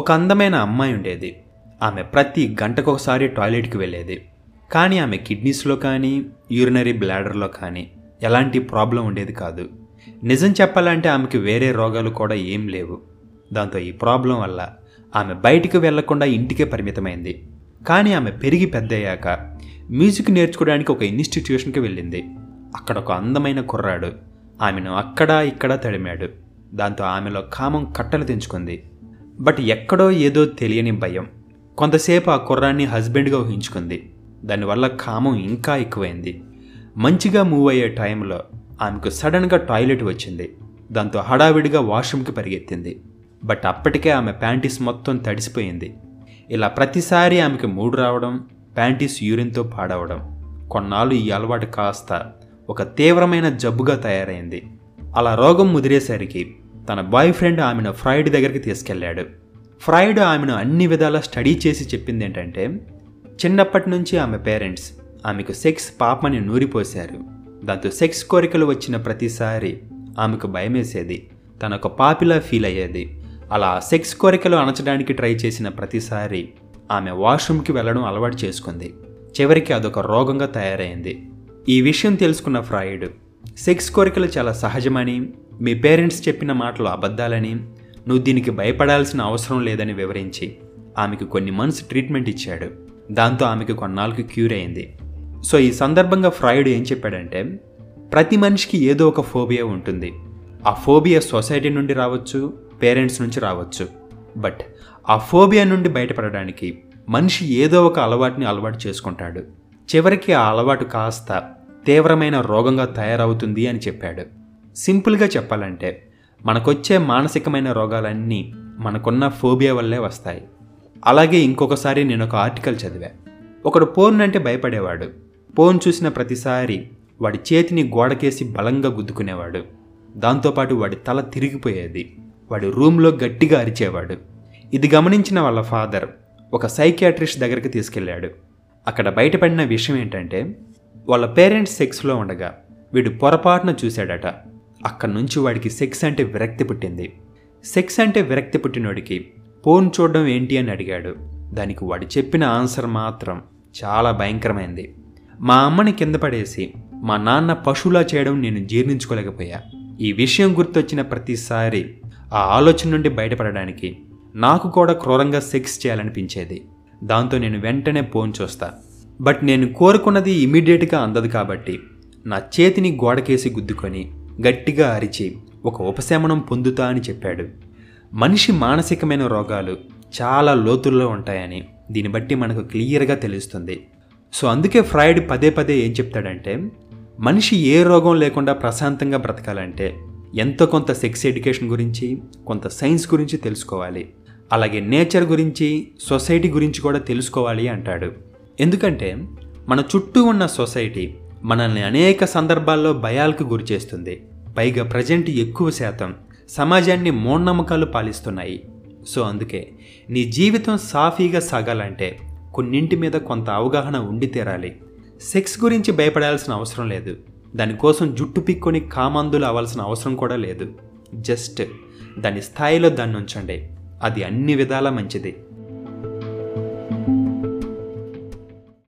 ఒక అందమైన అమ్మాయి ఉండేది. ఆమె ప్రతి గంటకొకసారి టాయిలెట్కి వెళ్ళేది. కానీ ఆమె కిడ్నీస్లో కానీ యూరినరీ బ్లాడర్లో కానీ ఎలాంటి ప్రాబ్లం ఉండేది కాదు. నిజం చెప్పాలంటే ఆమెకి వేరే రోగాలు కూడా ఏం లేవు. దాంతో ఈ ప్రాబ్లం వల్ల ఆమె బయటికి వెళ్లకుండా ఇంటికే పరిమితమైంది. కానీ ఆమె పెరిగి పెద్దయ్యాక మ్యూజిక్ నేర్చుకోవడానికి ఒక ఇన్స్టిట్యూషన్కి వెళ్ళింది. అక్కడ ఒక అందమైన కుర్రాడు ఆమెను అక్కడా ఇక్కడా తడిమాడు. దాంతో ఆమెలో కామం కట్టలు తెంచుకుంది. బట్ ఎక్కడో ఏదో తెలియని భయం. కొంతసేపు ఆ కుర్రాన్ని హస్బెండ్గా ఊహించుకుంది. దానివల్ల కామం ఇంకా ఎక్కువైంది. మంచిగా మూవ్ అయ్యే టైంలో ఆమెకు సడన్గా టాయిలెట్ వచ్చింది. దాంతో హడావిడిగా వాష్రూమ్కి పరిగెత్తింది. బట్ అప్పటికే ఆమె ప్యాంటీస్ మొత్తం తడిసిపోయింది. ఇలా ప్రతిసారి ఆమెకు మూడు రావడం, ప్యాంటీస్ యూరిన్తో పాడవడం, కొన్నాళ్ళు ఈ అలవాటు కాస్త ఒక తీవ్రమైన జబ్బుగా తయారైంది. అలా రోగం ముదిరేసరికి తన బాయ్ ఫ్రెండ్ ఆమెను ఫ్రాయిడ్ దగ్గరికి తీసుకెళ్లాడు. ఫ్రాయిడ్ ఆమెను అన్ని విధాలా స్టడీ చేసి చెప్పింది ఏంటంటే, చిన్నప్పటి నుంచి ఆమె పేరెంట్స్ ఆమెకు సెక్స్ పాపమని నూరిపోశారు. దాంతో సెక్స్ కోరికలు వచ్చిన ప్రతిసారి ఆమెకు భయమేసేది. తనొక పాపిలా ఫీల్ అయ్యేది. అలా సెక్స్ కోరికలు అణచడానికి ట్రై చేసిన ప్రతిసారి ఆమె వాష్రూమ్కి వెళ్ళడం అలవాటు చేసుకుంది. చివరికి అదొక రోగంగా తయారైంది. ఈ విషయం తెలుసుకున్న ఫ్రాయిడ్, సెక్స్ కోరికలు చాలా సహజమని, మీ పేరెంట్స్ చెప్పిన మాటలు అబద్ధాలని, నువ్వు దీనికి భయపడాల్సిన అవసరం లేదని వివరించి ఆమెకు కొన్ని మంత్స్ ట్రీట్మెంట్ ఇచ్చాడు. దాంతో ఆమెకు కొన్నాళ్ళకు క్యూర్ అయింది. సో ఈ సందర్భంగా ఫ్రాయిడ్ ఏం చెప్పాడంటే, ప్రతి మనిషికి ఏదో ఒక ఫోబియా ఉంటుంది. ఆ ఫోబియా సొసైటీ నుండి రావచ్చు, పేరెంట్స్ నుంచి రావచ్చు. బట్ ఆ ఫోబియా నుండి బయటపడడానికి మనిషి ఏదో ఒక అలవాటుని అలవాటు చేసుకుంటాడు. చివరికి ఆ అలవాటు కాస్త తీవ్రమైన రోగంగా తయారవుతుంది అని చెప్పాడు. సింపుల్గా చెప్పాలంటే మనకొచ్చే మానసికమైన రోగాలన్నీ మనకున్న ఫోబియా వల్లే వస్తాయి. అలాగే ఇంకొకసారి నేను ఒక ఆర్టికల్ చదివా. ఒకడు పోర్న్ అంటే భయపడేవాడు. పోర్న్ చూసిన ప్రతిసారి వాడి చేతిని గోడకేసి బలంగా గుద్దుకునేవాడు. దాంతోపాటు వాడి తల తిరిగిపోయేది. వాడి రూమ్లో గట్టిగా అరిచేవాడు. ఇది గమనించిన వాళ్ళ ఫాదర్ ఒక సైకియాట్రిస్ట్ దగ్గరికి తీసుకెళ్లాడు. అక్కడ బయటపడిన విషయం ఏంటంటే, వాళ్ళ పేరెంట్స్ సెక్స్లో ఉండగా వీడు పొరపాటున చూశాడట. అక్కడి నుంచి వాడికి సెక్స్ అంటే విరక్తి పుట్టింది. సెక్స్ అంటే విరక్తి పుట్టినోడికి పోర్న్ చూడడం ఏంటి అని అడిగాడు. దానికి వాడు చెప్పిన ఆన్సర్ మాత్రం చాలా భయంకరమైంది. మా అమ్మని కింద పడేసి మా నాన్న పశువులా చేయడం నేను జీర్ణించుకోలేకపోయా. ఈ విషయం గుర్తొచ్చిన ప్రతిసారి ఆ ఆలోచన నుండి బయటపడడానికి నాకు కూడా క్రూరంగా సెక్స్ చేయాలనిపించేది. దాంతో నేను వెంటనే పోర్న్ చూస్తా. బట్ నేను కోరుకున్నది ఇమీడియట్గా అందదు కాబట్టి నా చేతిని గోడకేసి గుద్దుకొని గట్టిగా అరిచి ఒక ఉపశమనం పొందుతా అని చెప్పాడు. మనిషి మానసికమైన రోగాలు చాలా లోతుల్లో ఉంటాయని దీన్ని బట్టి మనకు క్లియర్గా తెలుస్తుంది. సో అందుకే ఫ్రాయిడ్ పదే పదే ఏం చెప్తాడంటే, మనిషి ఏ రోగం లేకుండా ప్రశాంతంగా బ్రతకాలంటే ఎంతో కొంత సెక్స్ ఎడ్యుకేషన్ గురించి, కొంత సైన్స్ గురించి తెలుసుకోవాలి. అలాగే నేచర్ గురించి, సొసైటీ గురించి కూడా తెలుసుకోవాలి అంటాడు. ఎందుకంటే మన చుట్టూ ఉన్న సొసైటీ మనల్ని అనేక సందర్భాల్లో భయాలకు గురి చేస్తుంది. పైగా ప్రజెంట్ ఎక్కువ శాతం సమాజాన్ని మూఢనమ్మకాలు పాలిస్తున్నాయి. సో అందుకే నీ జీవితం సాఫీగా సాగాలంటే కొన్నింటి మీద కొంత అవగాహన ఉండి తీరాలి. సెక్స్ గురించి భయపడాల్సిన అవసరం లేదు. దానికోసం జుట్టు పిక్కొని కామాంధులు అవ్వాల్సిన అవసరం కూడా లేదు. జస్ట్ దాని స్థాయిలో దాన్ని ఉంచండి. అది అన్ని విధాలా మంచిది.